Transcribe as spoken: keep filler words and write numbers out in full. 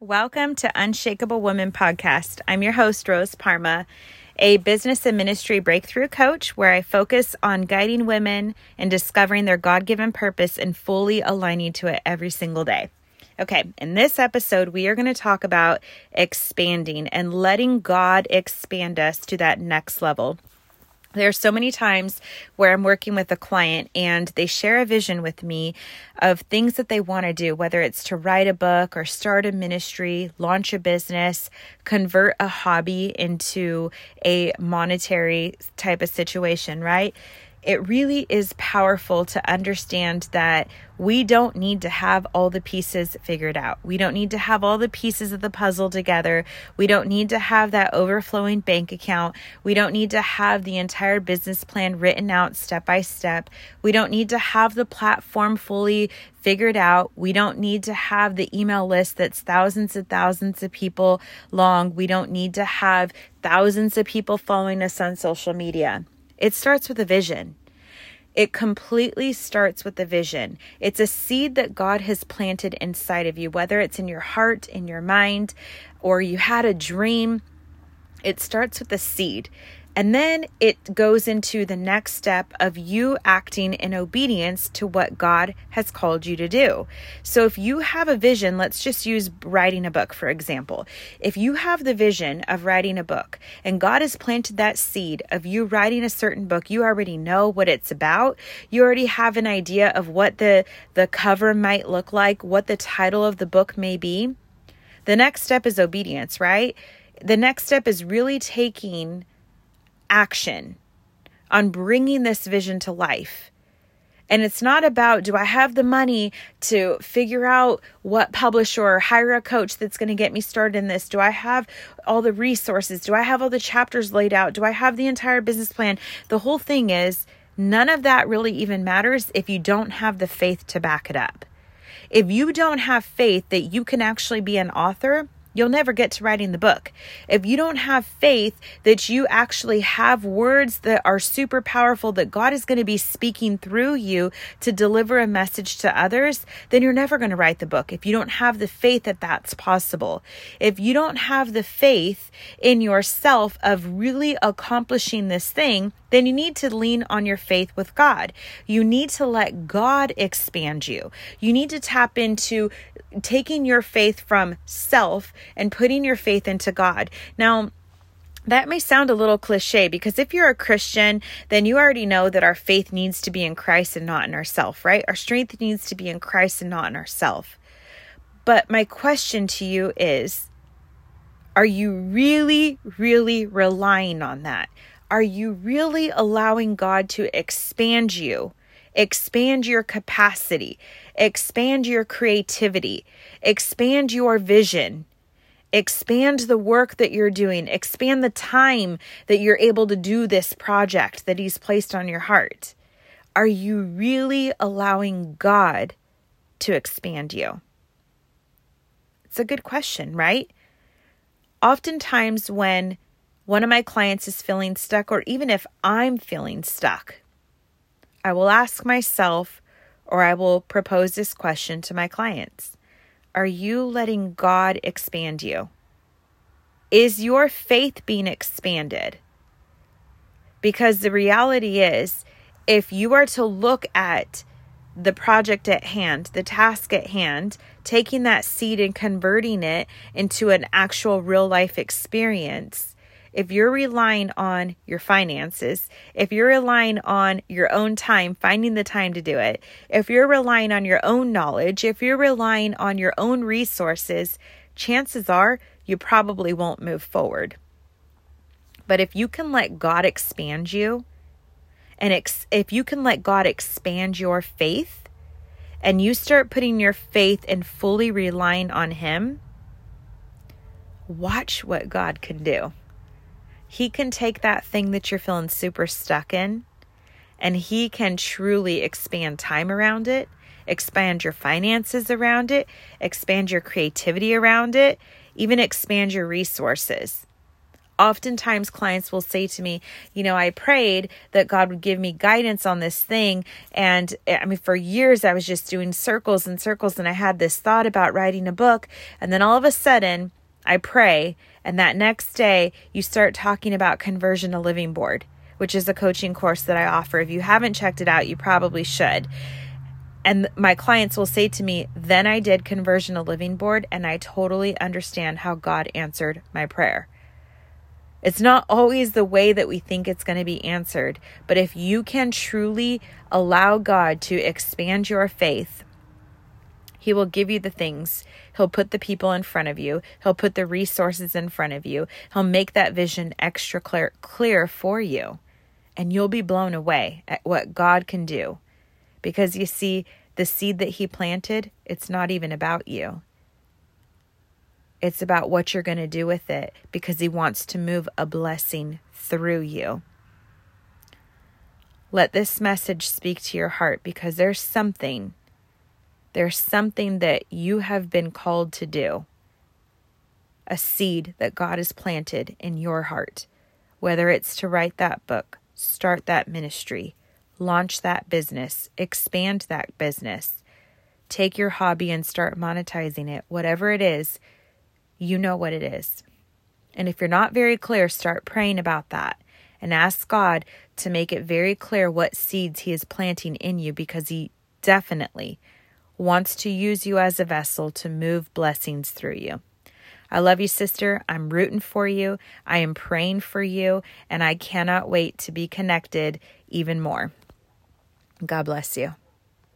Welcome to Unshakable Woman Podcast. I'm your host, Rose Parma, a business and ministry breakthrough coach where I focus on guiding women and discovering their God-given purpose and fully aligning to it every single day. Okay, in this episode, we are going to talk about expanding and letting God expand us to that next level. There are so many times where I'm working with a client and they share a vision with me of things that they want to do, whether it's to write a book or start a ministry, launch a business, convert a hobby into a monetary type of situation, right? It really is powerful to understand that we don't need to have all the pieces figured out. We don't need to have all the pieces of the puzzle together. We don't need to have that overflowing bank account. We don't need to have the entire business plan written out step by step. We don't need to have the platform fully figured out. We don't need to have the email list that's thousands and thousands of people long. We don't need to have thousands of people following us on social media. It starts with a vision. It completely starts with the vision. It's a seed that God has planted inside of you, whether it's in your heart, in your mind, or you had a dream. It starts with the seed. And then it goes into the next step of you acting in obedience to what God has called you to do. So if you have a vision, let's just use writing a book, for example. If you have the vision of writing a book and God has planted that seed of you writing a certain book, you already know what it's about. You already have an idea of what the, the cover might look like, what the title of the book may be. The next step is obedience, right? The next step is really taking action on bringing this vision to life. And it's not about, do I have the money to figure out what publisher or hire a coach that's going to get me started in this? Do I have all the resources? Do I have all the chapters laid out? Do I have the entire business plan? The whole thing is, none of that really even matters if you don't have the faith to back it up. If you don't have faith that you can actually be an author, you'll never get to writing the book. If you don't have faith that you actually have words that are super powerful, that God is going to be speaking through you to deliver a message to others, then you're never going to write the book. If you don't have the faith that that's possible, if you don't have the faith in yourself of really accomplishing this thing, then you need to lean on your faith with God. You need to let God expand you. You need to tap into taking your faith from self and putting your faith into God. Now, that may sound a little cliche because if you're a Christian, then you already know that our faith needs to be in Christ and not in ourselves, right? Our strength needs to be in Christ and not in ourselves. But my question to you is, are you really, really relying on that? Are you really allowing God to expand you, expand your capacity, expand your creativity, expand your vision, expand the work that you're doing, expand the time that you're able to do this project that He's placed on your heart? Are you really allowing God to expand you? It's a good question, right? Oftentimes when one of my clients is feeling stuck, or even if I'm feeling stuck, I will ask myself, or I will propose this question to my clients. Are you letting God expand you? Is your faith being expanded? Because the reality is, if you are to look at the project at hand, the task at hand, taking that seed and converting it into an actual real life experience, if you're relying on your finances, if you're relying on your own time, finding the time to do it, if you're relying on your own knowledge, if you're relying on your own resources, chances are you probably won't move forward. But if you can let God expand you, and ex- if you can let God expand your faith, and you start putting your faith and fully relying on Him, watch what God can do. He can take that thing that you're feeling super stuck in, and He can truly expand time around it, expand your finances around it, expand your creativity around it, even expand your resources. Oftentimes clients will say to me, you know, I prayed that God would give me guidance on this thing. And I mean, for years I was just doing circles and circles, and I had this thought about writing a book. And then all of a sudden I pray, and that next day you start talking about Conversion to Living Board, which is a coaching course that I offer. If you haven't checked it out, you probably should. And my clients will say to me, then I did Conversion to Living Board, and I totally understand how God answered my prayer. It's not always the way that we think it's going to be answered, but if you can truly allow God to expand your faith, He will give you the things. He'll put the people in front of you. He'll put the resources in front of you. He'll make that vision extra clear, clear for you, and you'll be blown away at what God can do. Because you see, the seed that He planted, it's not even about you. It's about what you're going to do with it, because He wants to move a blessing through you. Let this message speak to your heart, because there's something, there's something that you have been called to do. A seed that God has planted in your heart, whether it's to write that book, start that ministry, launch that business, expand that business, take your hobby and start monetizing it. Whatever it is, you know what it is. And if you're not very clear, start praying about that and ask God to make it very clear what seeds He is planting in you, because He definitely wants to use you as a vessel to move blessings through you. I love you, sister. I'm rooting for you. I am praying for you, and I cannot wait to be connected even more. God bless you.